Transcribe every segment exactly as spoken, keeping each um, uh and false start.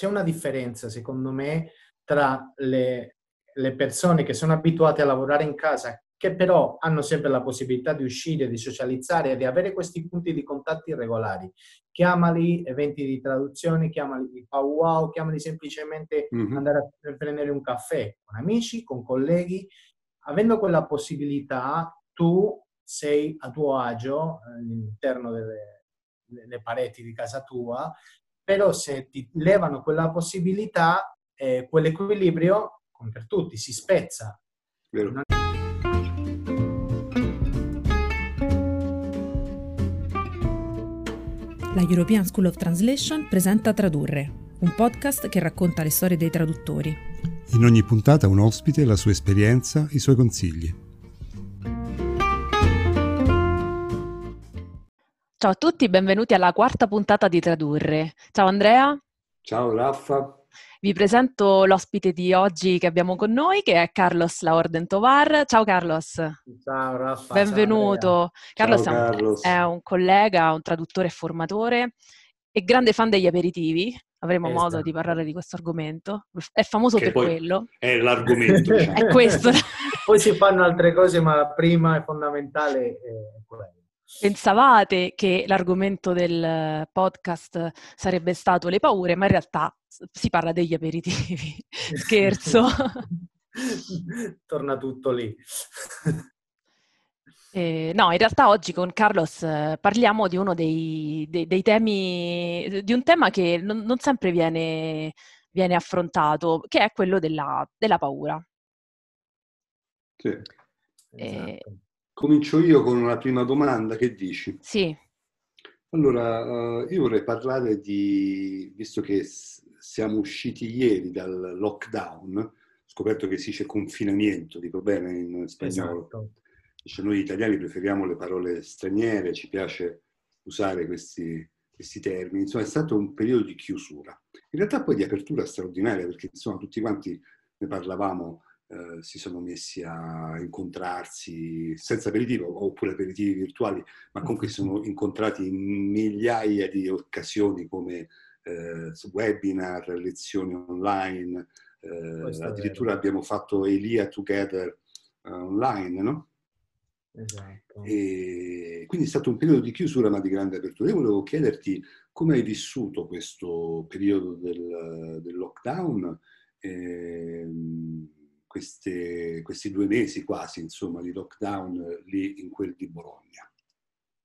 c'è una differenza, secondo me, tra le, le persone che sono abituate a lavorare in casa, che però hanno sempre la possibilità di uscire, di socializzare e di avere questi punti di contatti regolari. Chiamali eventi di traduzione, chiamali powwow, chiamali semplicemente mm-hmm. andare a prendere un caffè con amici, con colleghi. Avendo quella possibilità, tu sei a tuo agio all'interno delle, delle pareti di casa tua, però se ti levano quella possibilità, eh, quell'equilibrio, come per tutti, si spezza. Vero. La European School of Translation presenta Tradurre, un podcast che racconta le storie dei traduttori. In ogni puntata un ospite, la sua esperienza, i suoi consigli. Ciao a tutti, benvenuti alla quarta puntata di Tradurre. Ciao Andrea. Ciao Raffa. Vi presento l'ospite di oggi che abbiamo con noi, che è Carlos Laorden Tovar. Ciao Carlos. Ciao Raffa. Benvenuto. Ciao, Carlos, ciao, è un, Carlos è un collega, un traduttore e formatore e grande fan degli aperitivi. Avremo esatto. modo di parlare di questo argomento. È famoso che per quello. È l'argomento. Cioè. È questo. Poi si fanno altre cose, ma la prima e fondamentale è quella. Pensavate che l'argomento del podcast sarebbe stato le paure, ma in realtà si parla degli aperitivi. Scherzo. Torna tutto lì. Eh, no, in realtà oggi con Carlos parliamo di uno dei, dei, dei temi, di un tema che non, non sempre viene, viene affrontato, che è quello della, della paura. Sì, esatto. eh, Comincio io con una prima domanda, che dici? Sì. Allora, io vorrei parlare di, visto che siamo usciti ieri dal lockdown, ho scoperto che si dice confinamento, dico bene in spagnolo. Esatto. Cioè, noi italiani preferiamo le parole straniere, ci piace usare questi, questi termini. Insomma, è stato un periodo di chiusura. In realtà poi di apertura straordinaria, perché insomma tutti quanti ne parlavamo. Uh, si sono messi a incontrarsi senza aperitivo oppure aperitivi virtuali, ma comunque si sono incontrati in migliaia di occasioni come uh, webinar, lezioni online, uh, addirittura abbiamo fatto Elia Together uh, online, no? Esatto. E quindi è stato un periodo di chiusura ma di grande apertura. Io volevo chiederti come hai vissuto questo periodo del, del lockdown, ehm, Queste, questi due mesi quasi, insomma, di lockdown lì in quel di Bologna.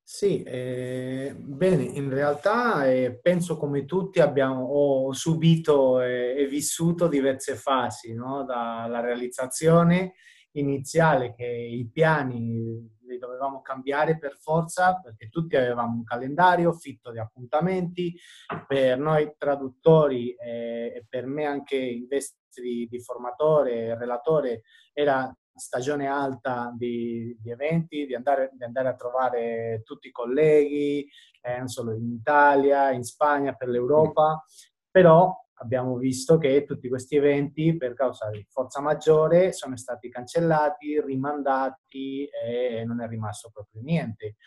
Sì, eh, bene, in realtà eh, penso come tutti abbiamo ho subito e, e vissuto diverse fasi, no? Dalla realizzazione iniziale che i piani li dovevamo cambiare per forza, perché tutti avevamo un calendario fitto di appuntamenti. Per noi traduttori eh, e per me anche in veste Di, di formatore, relatore, era stagione alta di, di eventi, di andare, di andare a trovare tutti i colleghi, eh, non solo in Italia, in Spagna, per l'Europa, però abbiamo visto che tutti questi eventi per causa di forza maggiore sono stati cancellati, rimandati e non è rimasto proprio niente.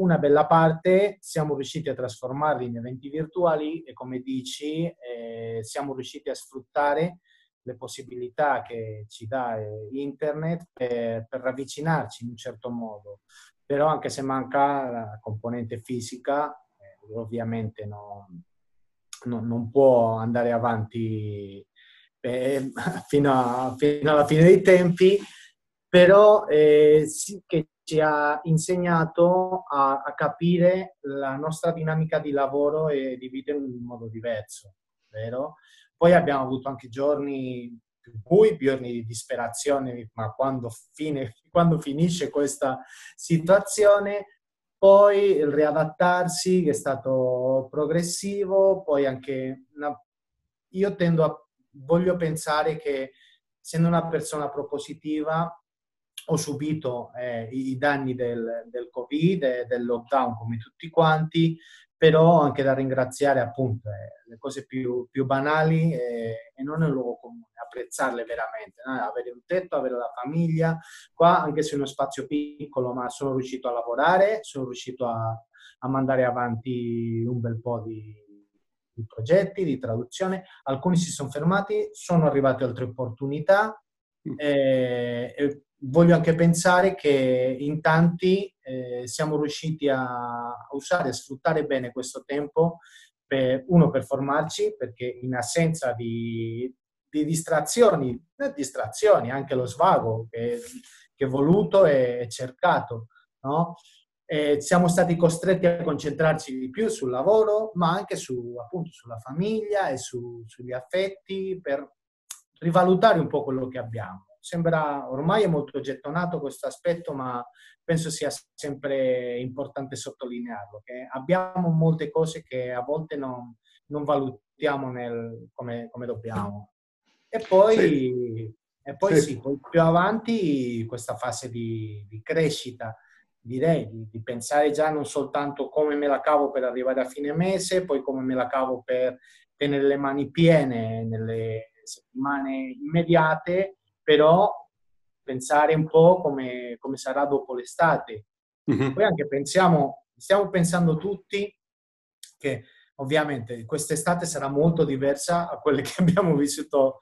Una bella parte siamo riusciti a trasformarli in eventi virtuali e come dici eh, siamo riusciti a sfruttare le possibilità che ci dà internet per, per ravvicinarci in un certo modo, però anche se manca la componente fisica, eh, ovviamente no, no, non può andare avanti eh, fino, a, fino alla fine dei tempi, però eh, sì che ci ha insegnato a, a capire la nostra dinamica di lavoro e di vita in modo diverso, vero? Poi abbiamo avuto anche giorni bui, giorni di disperazione, ma quando, fine, quando finisce questa situazione, poi il riadattarsi che è stato progressivo, poi anche una, io tendo a, voglio pensare che essendo una persona propositiva ho subito eh, i danni del, del Covid e del lockdown come tutti quanti, però anche da ringraziare appunto eh, le cose più, più banali eh, e non è un luogo comune, apprezzarle veramente, no? Avere un tetto, avere la famiglia, qua anche se uno spazio piccolo, ma sono riuscito a lavorare, sono riuscito a, a mandare avanti un bel po' di, di progetti, di traduzione, alcuni si sono fermati, sono arrivate altre opportunità. Eh, eh, voglio anche pensare che in tanti eh, siamo riusciti a, a usare, a sfruttare bene questo tempo per, uno, per formarci, perché in assenza di, di distrazioni, eh, distrazioni, anche lo svago che, che è voluto e cercato, no? Eh, siamo stati costretti a concentrarci di più sul lavoro, ma anche su, appunto, sulla famiglia e su, sugli affetti, per rivalutare un po' quello che abbiamo. Sembra, ormai è molto gettonato questo aspetto, ma penso sia sempre importante sottolinearlo, che abbiamo molte cose che a volte non, non valutiamo nel, come, come dobbiamo. E poi sì, e poi, sì. Sì, poi più avanti questa fase di, di crescita, direi, di, di pensare già non soltanto come me la cavo per arrivare a fine mese, poi come me la cavo per tenere le mani piene nelle settimane immediate, però pensare un po' come, come sarà dopo l'estate. Mm-hmm. Poi anche pensiamo, stiamo pensando tutti che ovviamente quest'estate sarà molto diversa a quelle che abbiamo vissuto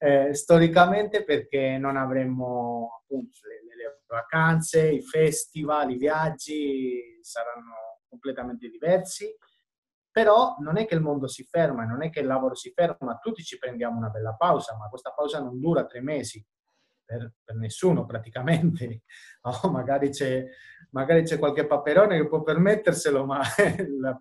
eh, storicamente, perché non avremo appunto le, le vacanze, i festival, i viaggi saranno completamente diversi. Però non è che il mondo si ferma, non è che il lavoro si ferma, tutti ci prendiamo una bella pausa, ma questa pausa non dura tre mesi, per, per nessuno praticamente. No, magari, c'è, magari c'è qualche paperone che può permetterselo, ma la,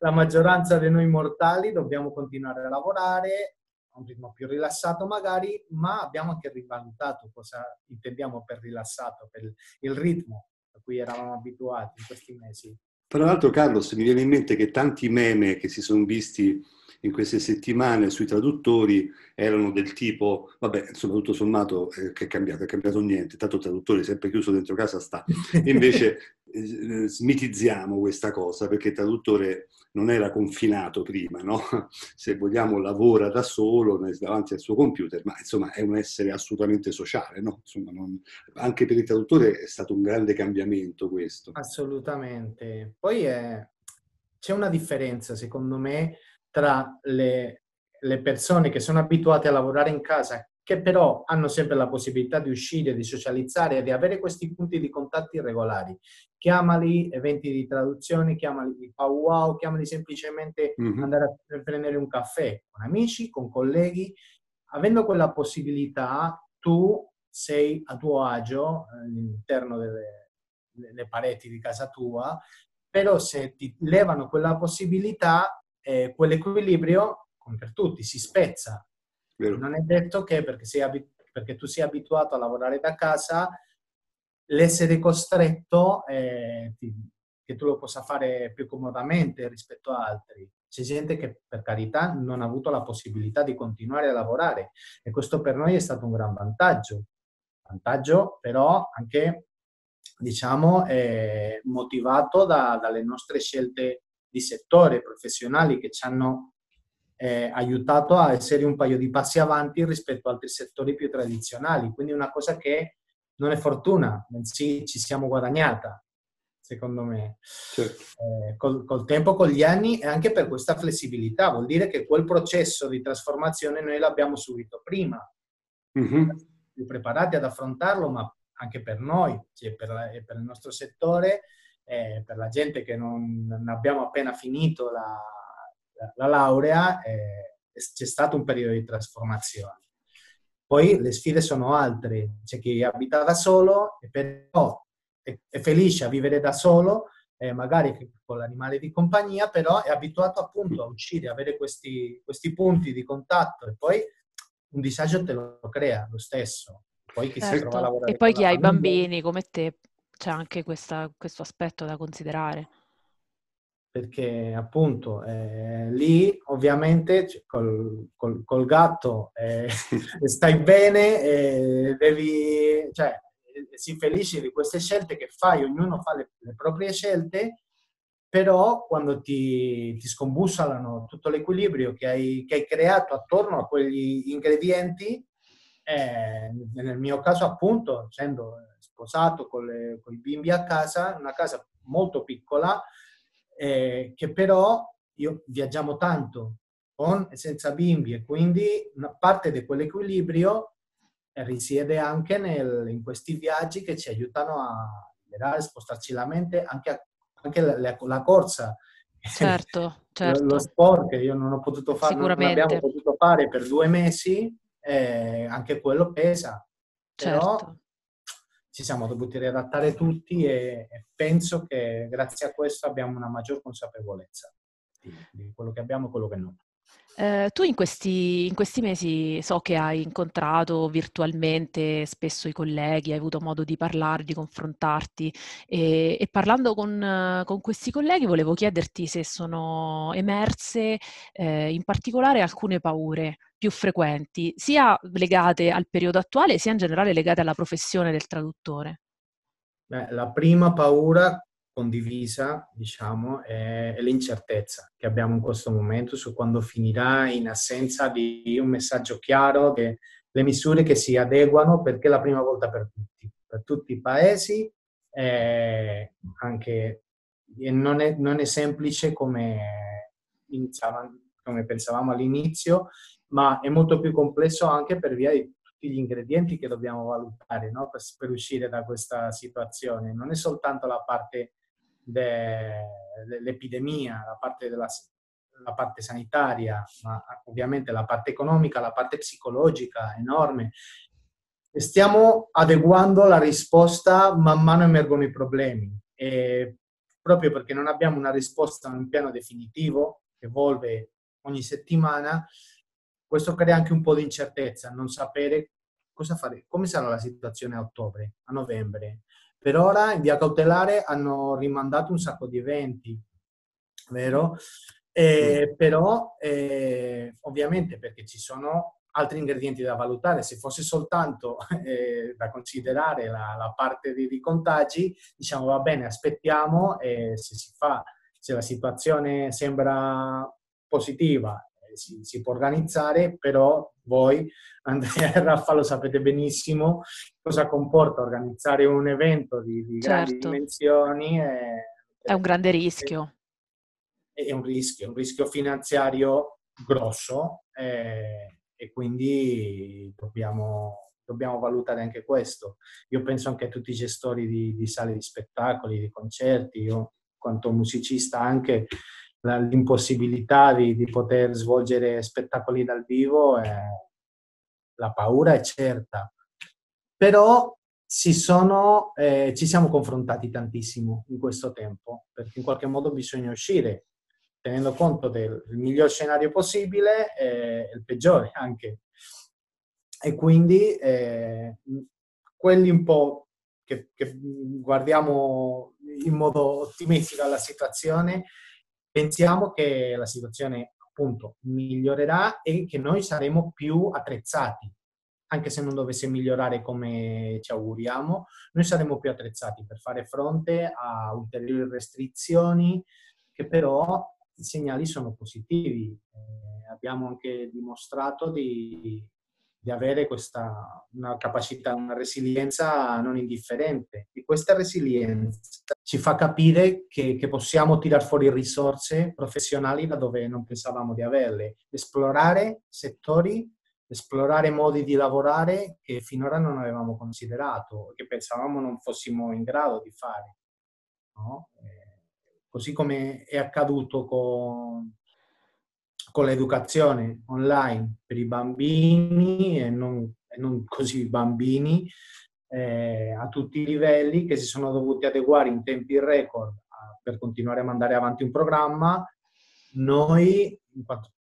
la maggioranza di noi mortali dobbiamo continuare a lavorare a un ritmo più rilassato magari, ma abbiamo anche rivalutato cosa intendiamo per rilassato, per il ritmo a cui eravamo abituati in questi mesi. Tra l'altro, Carlos, mi viene in mente che tanti meme che si sono visti in queste settimane sui traduttori erano del tipo, vabbè, insomma, tutto sommato, eh, che è cambiato, è cambiato niente, tanto il traduttore sempre chiuso dentro casa sta. E invece eh, smitizziamo questa cosa, perché il traduttore non era confinato prima, no? Se vogliamo lavora da solo davanti al suo computer, ma insomma è un essere assolutamente sociale, no? Insomma, non... anche per il traduttore è stato un grande cambiamento questo. Assolutamente. Poi è... c'è una differenza, secondo me, tra le... le persone che sono abituate a lavorare in casa, che però hanno sempre la possibilità di uscire, di socializzare e di avere questi punti di contatti regolari. Chiamali eventi di traduzione, chiamali di powwow, chiamali semplicemente mm-hmm. andare a prendere un caffè con amici, con colleghi. Avendo quella possibilità, tu sei a tuo agio all'interno delle, delle pareti di casa tua, però se ti levano quella possibilità, eh, quell'equilibrio, come per tutti, si spezza. Non è detto che perché, sei abit- perché tu sei abituato a lavorare da casa, l'essere costretto eh, ti- che tu lo possa fare più comodamente rispetto a altri. C'è gente che per carità non ha avuto la possibilità di continuare a lavorare, e questo per noi è stato un gran vantaggio. Vantaggio però anche, diciamo, eh, motivato da- dalle nostre scelte di settore professionali, che ci hanno Eh, aiutato a essere un paio di passi avanti rispetto ad altri settori più tradizionali, quindi una cosa che non è fortuna, bensì ci siamo guadagnata, secondo me, certo. eh, col, col tempo, con gli anni, e anche per questa flessibilità. Vuol dire che quel processo di trasformazione noi l'abbiamo subito prima, mm-hmm. preparati ad affrontarlo, ma anche per noi, cioè per, la, per il nostro settore, eh, per la gente che non, non abbiamo appena finito la la laurea, eh, c'è stato un periodo di trasformazione. Poi le sfide sono altre, c'è chi abita da solo e però è, è felice a vivere da solo, eh, magari con l'animale di compagnia, però è abituato appunto a uscire, a avere questi, questi punti di contatto, e poi un disagio te lo crea lo stesso. Poi chi certo. si trova a lavorare, e poi chi ha i bambini come te, c'è anche questa, questo aspetto da considerare. Perché appunto eh, lì ovviamente col, col, col gatto eh, stai bene, eh, devi, cioè, si felici di queste scelte che fai, ognuno fa le, le proprie scelte, però quando ti, ti scombussolano tutto l'equilibrio che hai, che hai creato attorno a quegli ingredienti, eh, nel mio caso appunto, essendo sposato con i bimbi a casa, una casa molto piccola, Eh, che però io viaggiamo tanto con e senza bimbi, e quindi una parte di quell'equilibrio risiede anche nel, in questi viaggi che ci aiutano a liberare, spostarci la mente, anche, a, anche la, la, la corsa. Certo, certo. Lo sport che io non ho potuto fare, non abbiamo potuto fare per due mesi, eh, anche quello pesa. Però certo, ci siamo dovuti riadattare tutti e, e penso che grazie a questo abbiamo una maggior consapevolezza di, di quello che abbiamo e quello che non. Eh, tu in questi, in questi mesi so che hai incontrato virtualmente spesso i colleghi, hai avuto modo di parlare, di confrontarti e, e parlando con, con questi colleghi volevo chiederti se sono emerse eh, in particolare alcune paure più frequenti, sia legate al periodo attuale sia in generale legate alla professione del traduttore. Beh, la prima paura condivisa, diciamo, è l'incertezza che abbiamo in questo momento su quando finirà, in assenza di un messaggio chiaro, delle misure che si adeguano, perché è la prima volta per tutti, per tutti i paesi, eh, anche, e non è, non è semplice come, come pensavamo all'inizio, ma è molto più complesso anche per via di tutti gli ingredienti che dobbiamo valutare, no? per, per uscire da questa situazione. Non è soltanto la parte dell'epidemia, la parte, della, la parte sanitaria, ma ovviamente la parte economica, la parte psicologica enorme. Stiamo adeguando la risposta man mano emergono i problemi, e proprio perché non abbiamo una risposta, un piano definitivo che evolve ogni settimana, questo crea anche un po' di incertezza, non sapere cosa fare, come sarà la situazione a ottobre, a novembre. Per ora, in via cautelare, hanno rimandato un sacco di eventi, vero? Eh, però, eh, ovviamente, perché ci sono altri ingredienti da valutare. Se fosse soltanto eh, da considerare la, la parte di, di contagi, diciamo, va bene, aspettiamo, e se si fa, se la situazione sembra positiva, Si, si può organizzare, però voi, Andrea e Raffa, lo sapete benissimo cosa comporta organizzare un evento di, di certo, grandi dimensioni. È, è un grande rischio. È, è un rischio, un rischio finanziario grosso, eh, e quindi dobbiamo, dobbiamo valutare anche questo. Io penso anche a tutti i gestori di, di sale di spettacoli, di concerti, io quanto musicista anche, l'impossibilità di, di poter svolgere spettacoli dal vivo, eh, la paura è certa, però si sono, eh, ci siamo confrontati tantissimo in questo tempo, perché in qualche modo bisogna uscire tenendo conto del miglior scenario possibile e il peggiore anche, e quindi eh, quelli un po' che, che guardiamo in modo ottimistico alla situazione, pensiamo che la situazione appunto migliorerà e che noi saremo più attrezzati, anche se non dovesse migliorare come ci auguriamo, noi saremo più attrezzati per fare fronte a ulteriori restrizioni, che però i segnali sono positivi. Eh, abbiamo anche dimostrato di, di avere questa una capacità, una resilienza non indifferente, e questa resilienza ci fa capire che, che possiamo tirar fuori risorse professionali da dove non pensavamo di averle, esplorare settori, esplorare modi di lavorare che finora non avevamo considerato, che pensavamo non fossimo in grado di fare. No? Eh, così come è accaduto con, con l'educazione online per i bambini e non, e non così bambini, Eh, a tutti i livelli, che si sono dovuti adeguare in tempi record a, per continuare a mandare avanti un programma. Noi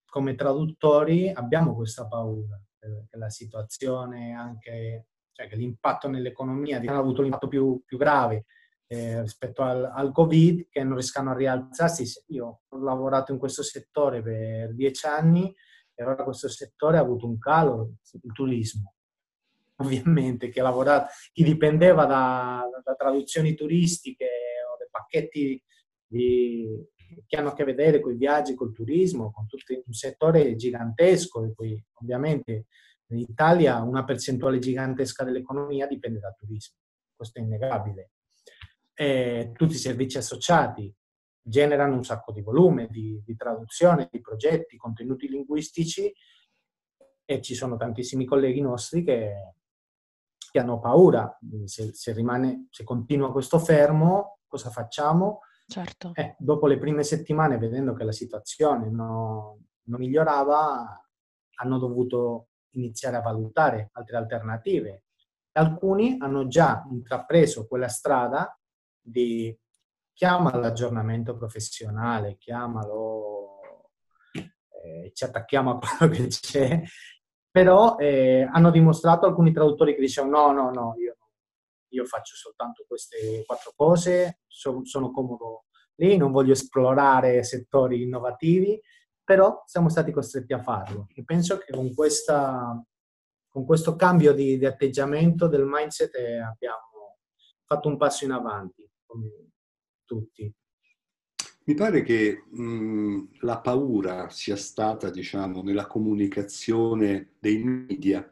come traduttori abbiamo questa paura che la situazione anche, cioè che l'impatto nell'economia ha avuto l'impatto più, più grave eh, rispetto al, al Covid, che non riescano a rialzarsi. Io ho lavorato in questo settore per dieci anni e ora questo settore ha avuto un calo, il turismo. Ovviamente chi ha lavorato, chi dipendeva da, da traduzioni turistiche o dei pacchetti di, che hanno a che vedere con i viaggi, col turismo, con tutto un settore gigantesco, e poi ovviamente in Italia una percentuale gigantesca dell'economia dipende dal turismo, questo è innegabile. E tutti i servizi associati, generano un sacco di volume, di, di traduzione, di progetti, contenuti linguistici, e ci sono tantissimi colleghi nostri che, che hanno paura. Se, se rimane, se continua questo fermo, cosa facciamo? Certo. Eh, dopo le prime settimane, vedendo che la situazione no, non migliorava, hanno dovuto iniziare a valutare altre alternative. Alcuni hanno già intrapreso quella strada di chiama l'aggiornamento professionale, chiamalo, eh, ci attacchiamo a quello che c'è, però eh, hanno dimostrato alcuni traduttori che dicevano no, no, no, io, io faccio soltanto queste quattro cose, so, sono comodo lì, non voglio esplorare settori innovativi, però siamo stati costretti a farlo. E penso che con questa... con questo cambio di, di atteggiamento del mindset abbiamo fatto un passo in avanti, come tutti. Mi pare che mh, la paura sia stata, diciamo, nella comunicazione dei media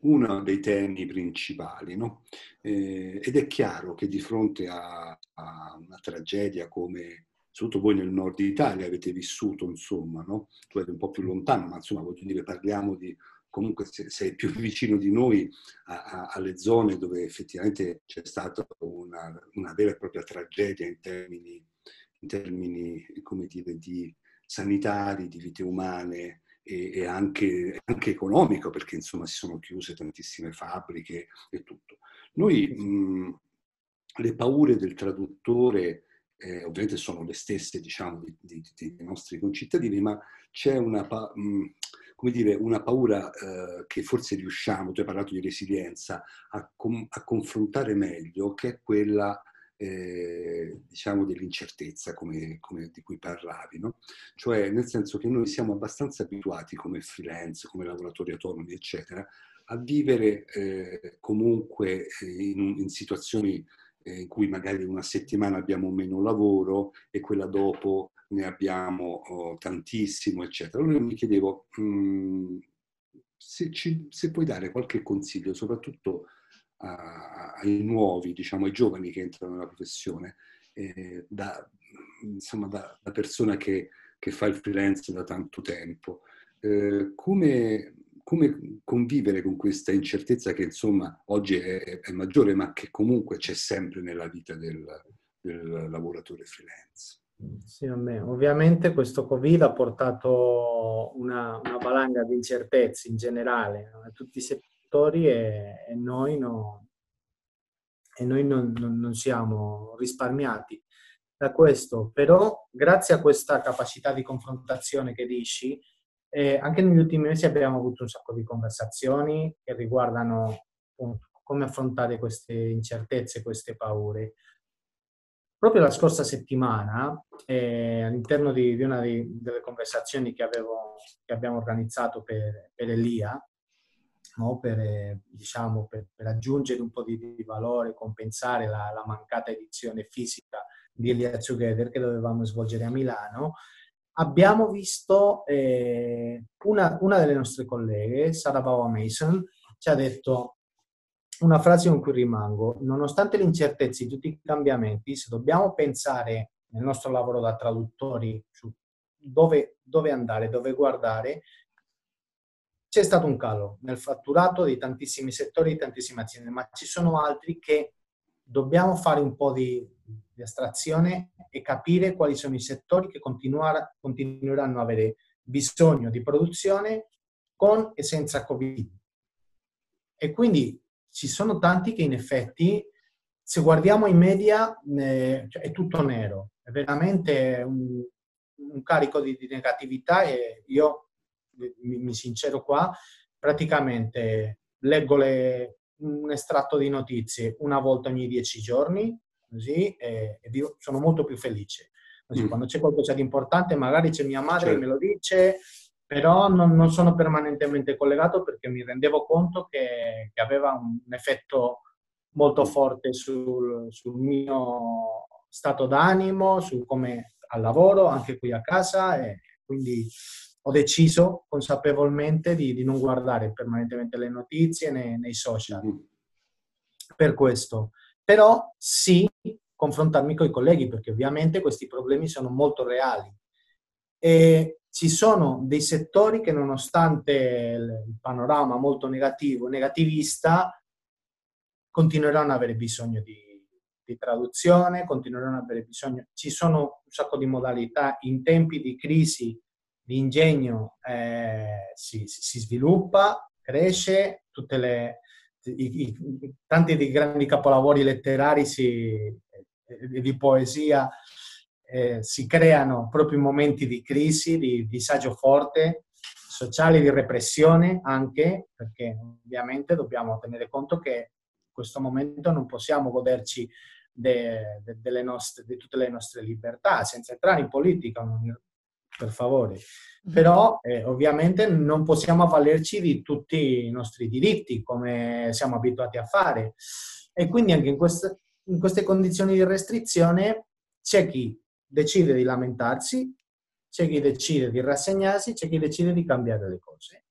uno dei temi principali, no? Eh, ed è chiaro che di fronte a, a una tragedia come... soprattutto voi nel nord Italia avete vissuto, insomma, no? Tu eri un po' più lontano, ma insomma, voglio dire, parliamo di... comunque sei più vicino di noi a, a, alle zone dove effettivamente c'è stata una, una vera e propria tragedia in termini, in termini come dire, di sanitari, di vite umane e, e anche, anche economico, perché insomma si sono chiuse tantissime fabbriche e tutto. Noi mh, le paure del traduttore eh, ovviamente sono le stesse, diciamo, di, di, di, dei nostri concittadini, ma c'è una... Pa- mh, come dire, una paura eh, che forse riusciamo, tu hai parlato di resilienza, a, com- a confrontare meglio, che è quella, eh, diciamo, dell'incertezza, come, come di cui parlavi, no? Cioè, nel senso che noi siamo abbastanza abituati, come freelance, come lavoratori autonomi, eccetera, a vivere eh, comunque in, in situazioni eh, in cui magari una settimana abbiamo meno lavoro e quella dopo ne abbiamo oh, tantissimo, eccetera. Allora mi chiedevo mh, se, ci, se puoi dare qualche consiglio, soprattutto a, ai nuovi, diciamo, ai giovani che entrano nella professione, eh, da, insomma, da, da persona che, che fa il freelance da tanto tempo. Eh, come, come convivere con questa incertezza che, insomma, oggi è, è maggiore, ma che comunque c'è sempre nella vita del, del lavoratore freelance? Sì, ovviamente questo Covid ha portato una, una valanga di incertezze in generale, no? A tutti i settori, e, e noi, no, e noi non, non siamo risparmiati da questo. Però grazie a questa capacità di confrontazione che dici, eh, anche negli ultimi mesi abbiamo avuto un sacco di conversazioni che riguardano appunto come affrontare queste incertezze, queste paure. Proprio la scorsa settimana, eh, all'interno di, di una di, delle conversazioni che, avevo, che abbiamo organizzato per, per Elia, no? per, eh, diciamo, per, per aggiungere un po' di, di valore, compensare la, la mancata edizione fisica di Elia Together che dovevamo svolgere a Milano, abbiamo visto eh, una, una delle nostre colleghe, Sara Bauer Mason, ci ha detto... una frase con cui rimango: nonostante l'incertezza di tutti i cambiamenti, se dobbiamo pensare nel nostro lavoro da traduttori su dove, dove andare, dove guardare, c'è stato un calo nel fatturato di tantissimi settori, di tantissime aziende, ma ci sono altri che dobbiamo fare un po' di, di astrazione e capire quali sono i settori che continueranno a avere bisogno di produzione con e senza Covid. E quindi ci sono tanti che in effetti, se guardiamo i media, eh, cioè è tutto nero, è veramente un, un carico di, di negatività, e io mi, mi sincero qua, praticamente leggo le, un estratto di notizie una volta ogni dieci giorni, così, e, e io sono molto più felice. Così, mm. Quando c'è qualcosa di importante, magari c'è mia madre, certo, che me lo dice... però non, non sono permanentemente collegato, perché mi rendevo conto che, che aveva un effetto molto forte sul, sul mio stato d'animo, su come al lavoro, anche qui a casa, e quindi ho deciso consapevolmente di, di non guardare permanentemente le notizie nei, nei social. Per questo. Però sì, confrontarmi con i colleghi, perché ovviamente questi problemi sono molto reali. E ci sono dei settori che, nonostante il panorama molto negativo, negativista, continueranno ad avere bisogno di, di traduzione, continueranno ad avere bisogno... Ci sono un sacco di modalità, in tempi di crisi l'ingegno eh, si, si sviluppa, cresce, tutte le... I, i, tanti dei grandi capolavori letterari si, di poesia eh, si creano proprio in momenti di crisi, di disagio forte, sociale, di repressione anche, perché ovviamente dobbiamo tenere conto che in questo momento non possiamo goderci de, de, delle nostre, di tutte le nostre libertà, senza entrare in politica, non, per favore. Però eh, ovviamente non possiamo avvalerci di tutti i nostri diritti come siamo abituati a fare, e quindi anche in, quest- in queste condizioni di restrizione c'è chi decide di lamentarsi, c'è chi decide di rassegnarsi, c'è chi decide di cambiare le cose,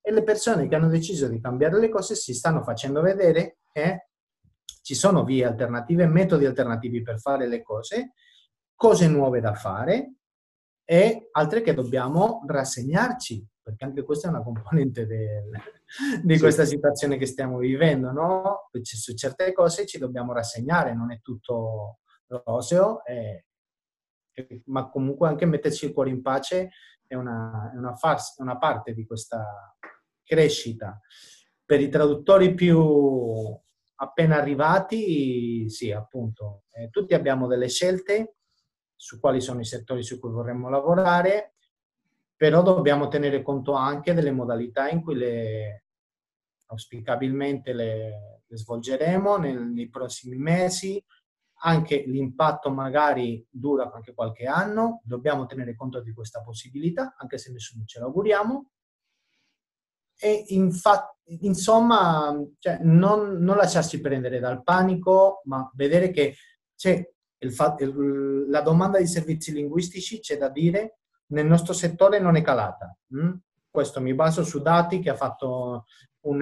e le persone che hanno deciso di cambiare le cose si stanno facendo vedere che ci sono vie alternative, metodi alternativi per fare le cose, cose nuove da fare, e altre che dobbiamo rassegnarci, perché anche questa è una componente del, di questa situazione che stiamo vivendo, no? Su certe cose ci dobbiamo rassegnare, non è tutto roseo, eh, ma comunque anche metterci il cuore in pace è una, è una, farsa, una parte di questa crescita. Per i traduttori più appena arrivati, sì, appunto, eh, tutti abbiamo delle scelte su quali sono i settori su cui vorremmo lavorare, però dobbiamo tenere conto anche delle modalità in cui le, auspicabilmente le, le svolgeremo nel, nei prossimi mesi, anche l'impatto magari dura anche qualche anno, dobbiamo tenere conto di questa possibilità, anche se nessuno ce l'auguriamo, e infatti, insomma, cioè, non, non lasciarci prendere dal panico, ma vedere che c'è Il fatto, il, la domanda di servizi linguistici, c'è da dire, nel nostro settore non è calata. Mm? Questo mi baso su dati che ha fatto un,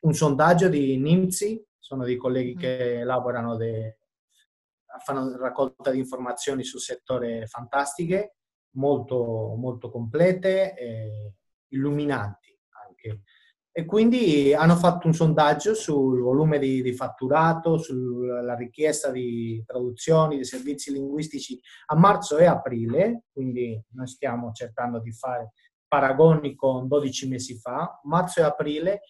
un sondaggio di Nimzi, sono dei colleghi che lavorano, de, fanno raccolta di informazioni sul settore fantastiche, molto, molto complete e illuminanti anche. E quindi hanno fatto un sondaggio sul volume di, di fatturato, sulla richiesta di traduzioni, di servizi linguistici a marzo e aprile, quindi noi stiamo cercando di fare paragoni con dodici mesi fa, marzo e aprile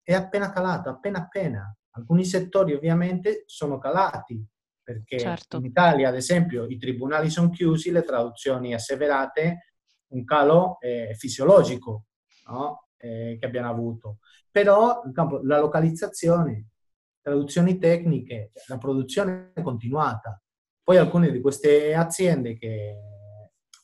è appena calato, appena appena. Alcuni settori ovviamente sono calati, perché certo. In Italia, ad esempio, i tribunali sono chiusi, le traduzioni asseverate, un calo eh, fisiologico, no? Eh, che abbiamo avuto, però in campo, la localizzazione, traduzioni tecniche, la produzione è continuata. Poi alcune di queste aziende che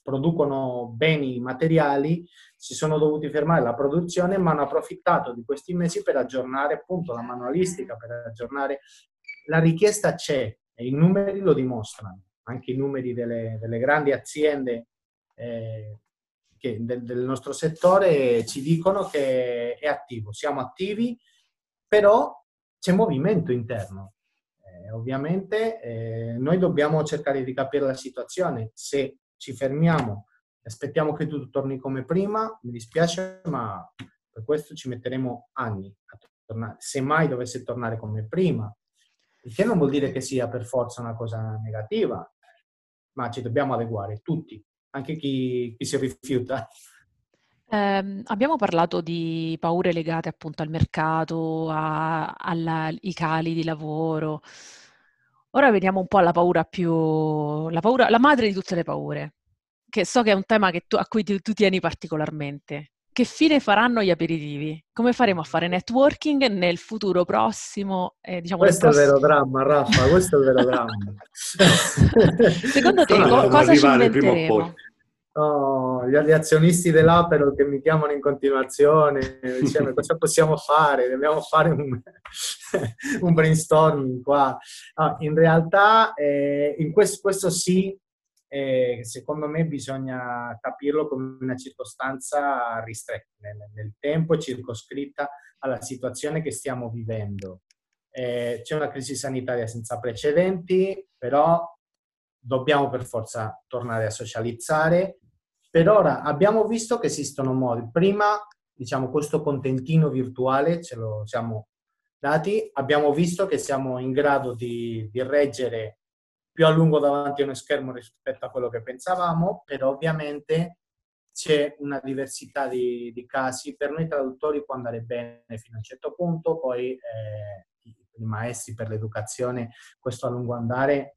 producono beni materiali si sono dovuti fermare la produzione, ma hanno approfittato di questi mesi per aggiornare appunto la manualistica, per aggiornare. La richiesta c'è e i numeri lo dimostrano, anche i numeri delle, delle grandi aziende eh, del nostro settore ci dicono che è attivo, siamo attivi, però c'è movimento interno. Eh, ovviamente eh, noi dobbiamo cercare di capire la situazione. Se ci fermiamo e aspettiamo che tutto torni come prima, mi dispiace, ma per questo ci metteremo anni a tornare, se mai dovesse tornare come prima. Il che non vuol dire che sia per forza una cosa negativa, ma ci dobbiamo adeguare tutti. Anche chi, chi si rifiuta. Eh, abbiamo parlato di paure legate appunto al mercato, ai cali di lavoro. Ora veniamo un po' alla paura più... La, paura, la madre di tutte le paure, che so che è un tema che tu, a cui tu, tu tieni particolarmente. Che fine faranno gli aperitivi? Come faremo a fare networking nel futuro prossimo? Eh, diciamo questo è il vero dramma, Raffa, questo è il vero dramma. Secondo te, no, co- cosa ci inventeremo? Oh, gli azionisti dell'Apero che mi chiamano in continuazione, dicendo cosa possiamo fare, dobbiamo fare un, un brainstorming qua. Ah, in realtà, eh, in questo, questo sì, eh, secondo me bisogna capirlo come una circostanza ristretta nel, nel tempo, circoscritta alla situazione che stiamo vivendo. eh, c'è una crisi sanitaria senza precedenti, però dobbiamo per forza tornare a socializzare. Per ora abbiamo visto che esistono modi. Prima, diciamo, questo contentino virtuale ce lo siamo dati, abbiamo visto che siamo in grado di, di reggere più a lungo davanti a uno schermo rispetto a quello che pensavamo, però ovviamente c'è una diversità di, di casi. Per noi traduttori può andare bene fino a un certo punto, poi eh, i maestri per l'educazione, questo a lungo andare,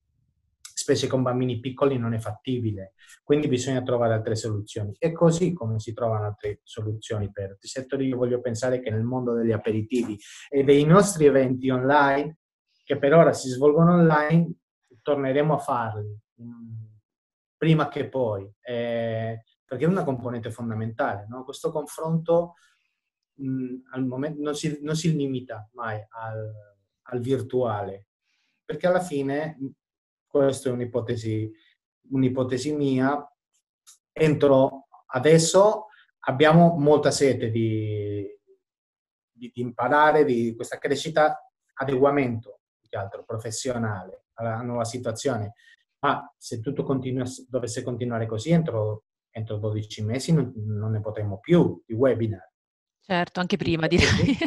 specie con bambini piccoli, non è fattibile, quindi bisogna trovare altre soluzioni. E così come si trovano altre soluzioni per altri settori, io voglio pensare che nel mondo degli aperitivi e dei nostri eventi online, che per ora si svolgono online, torneremo a farli prima che poi, eh, perché è una componente fondamentale, no? Questo confronto mh, al momento non si, non si limita mai al, al virtuale, perché alla fine, questa è un'ipotesi, un'ipotesi mia, entro adesso abbiamo molta sete di, di, di imparare, di questa crescita, adeguamento più che altro professionale alla nuova situazione, ma se tutto continua, dovesse continuare così, entro, entro dodici mesi non, non ne potremo più di webinar. Certo, anche prima direi.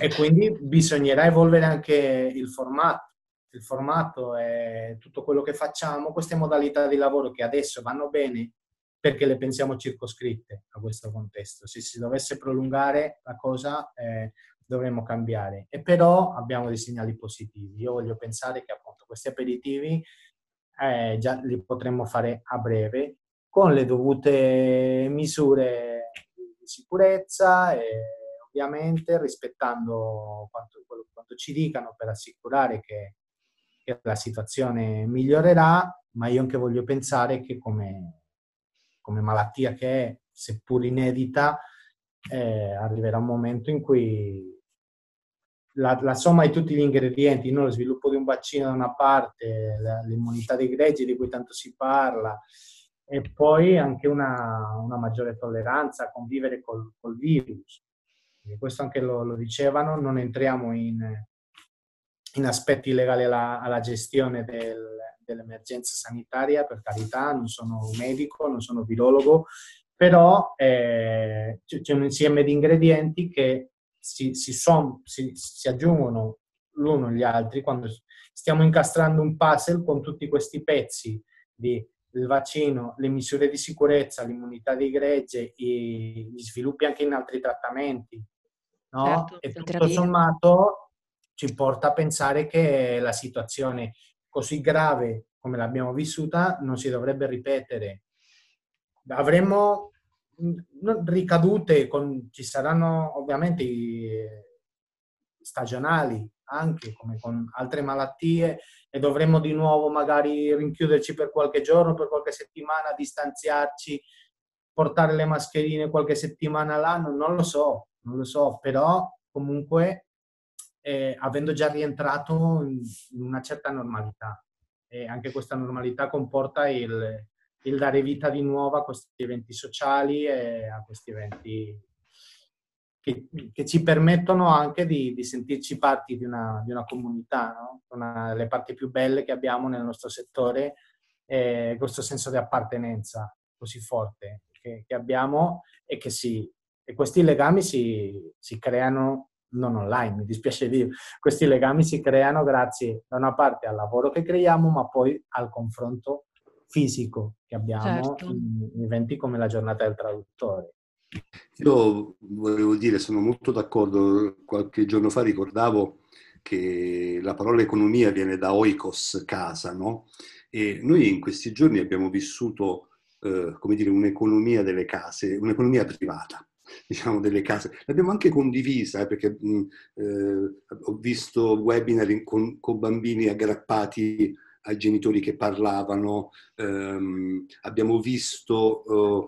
E quindi bisognerà evolvere anche il formato. Il formato è tutto quello che facciamo, queste modalità di lavoro che adesso vanno bene perché le pensiamo circoscritte a questo contesto. Se si dovesse prolungare la cosa eh, dovremmo cambiare. E però abbiamo dei segnali positivi. Io voglio pensare che appunto questi aperitivi eh, già li potremmo fare a breve con le dovute misure di sicurezza e ovviamente rispettando quanto, quello, quanto ci dicano per assicurare che che la situazione migliorerà, ma io anche voglio pensare che come, come malattia che è, seppur inedita, eh, arriverà un momento in cui la, la somma di tutti gli ingredienti, no? Lo sviluppo di un vaccino da una parte, la, l'immunità dei greggi di cui tanto si parla, e poi anche una, una maggiore tolleranza a convivere col, col virus. E questo anche lo, lo dicevano, non entriamo in... in aspetti legali alla, alla gestione del, dell'emergenza sanitaria, per carità, non sono un medico, non sono virologo, però eh, c'è un insieme di ingredienti che si, si, son, si, si aggiungono l'uno agli altri quando stiamo incastrando un puzzle con tutti questi pezzi di il vaccino, le misure di sicurezza, l'immunità dei gregge, i, gli sviluppi anche in altri trattamenti, no? Certo, e tutto terapia. Sommato ci porta a pensare che la situazione così grave come l'abbiamo vissuta non si dovrebbe ripetere. Avremo ricadute, con, ci saranno ovviamente stagionali anche come con altre malattie e dovremo di nuovo magari rinchiuderci per qualche giorno, per qualche settimana, distanziarci, portare le mascherine qualche settimana l'anno, non lo so, non lo so, però comunque... Eh, avendo già rientrato in una certa normalità e anche questa normalità comporta il, il dare vita di nuovo a questi eventi sociali e a questi eventi che, che ci permettono anche di, di sentirci parti di una, di una comunità, no? Una delle parti più belle che abbiamo nel nostro settore è questo senso di appartenenza così forte che, che abbiamo e che si, e questi legami si, si creano non online, mi dispiace dire, questi legami si creano grazie da una parte al lavoro che creiamo, ma poi al confronto fisico che abbiamo, certo, in eventi come la giornata del traduttore. Io volevo dire, sono molto d'accordo, qualche giorno fa ricordavo che la parola economia viene da oikos, casa, no? E noi in questi giorni abbiamo vissuto, eh, come dire, un'economia delle case, un'economia privata. Diciamo delle case, l'abbiamo anche condivisa eh, perché mh, eh, ho visto webinar in, con, con bambini aggrappati ai genitori che parlavano, ehm, abbiamo visto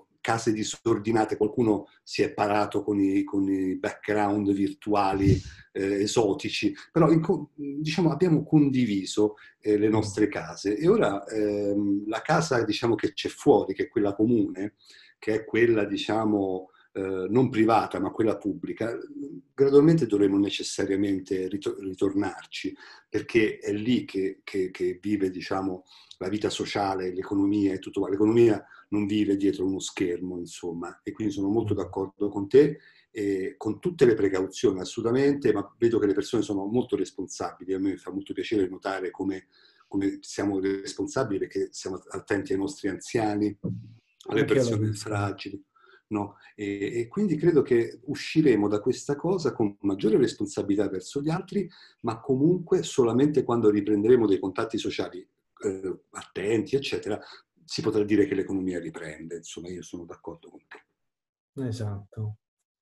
eh, case disordinate, qualcuno si è parato con i, con i background virtuali eh, esotici, però in, diciamo abbiamo condiviso eh, le nostre case e ora ehm, la casa diciamo che c'è fuori, che è quella comune, che è quella diciamo Eh, non privata ma quella pubblica, gradualmente dovremo necessariamente ritornarci, perché è lì che, che, che vive, diciamo, la vita sociale, l'economia e tutto. L'economia non vive dietro uno schermo, insomma, e quindi sono molto d'accordo con te, e con tutte le precauzioni assolutamente, ma vedo che le persone sono molto responsabili. A me fa molto piacere notare come, come siamo responsabili, perché siamo attenti ai nostri anziani, alle persone fragili. No? E, e quindi credo che usciremo da questa cosa con maggiore responsabilità verso gli altri, ma comunque solamente quando riprenderemo dei contatti sociali eh, attenti, eccetera, si potrà dire che l'economia riprende. Insomma, io sono d'accordo con te. Esatto.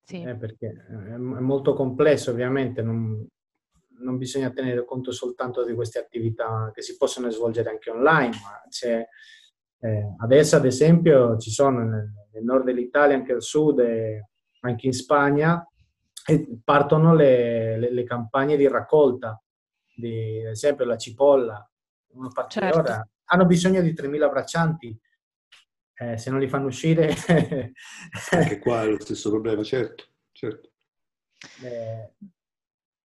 Sì. Eh, perché è molto complesso, ovviamente, non, non bisogna tenere conto soltanto di queste attività che si possono svolgere anche online, ma c'è... Eh, adesso ad esempio ci sono nel, nel nord dell'Italia, anche al sud, e anche in Spagna, e partono le, le, le campagne di raccolta, di, ad esempio la cipolla, una parte certo. Ora, hanno bisogno di tremila braccianti, eh, se non li fanno uscire... Anche qua è lo stesso problema, certo, certo. Eh,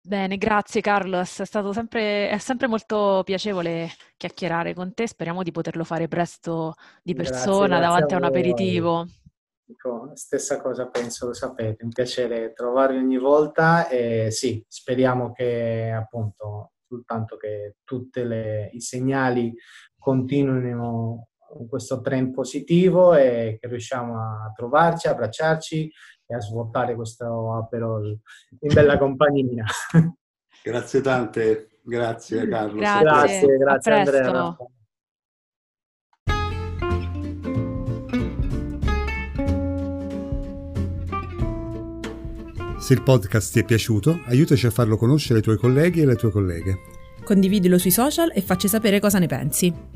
Bene, grazie Carlos, è stato sempre, è sempre molto piacevole chiacchierare con te, speriamo di poterlo fare presto di persona, grazie, davanti grazie a, a un aperitivo. Stessa cosa penso, lo sapete, un piacere trovarvi ogni volta e sì, speriamo che appunto soltanto che tutti i segnali continuino con questo trend positivo e che riusciamo a trovarci, a abbracciarci e a svuotare questo aperol in bella compagnia. Grazie tante, grazie Carlos. Grazie, grazie, grazie Andrea. Se il podcast ti è piaciuto, aiutaci a farlo conoscere ai tuoi colleghi e alle tue colleghe. Condividilo sui social e facci sapere cosa ne pensi.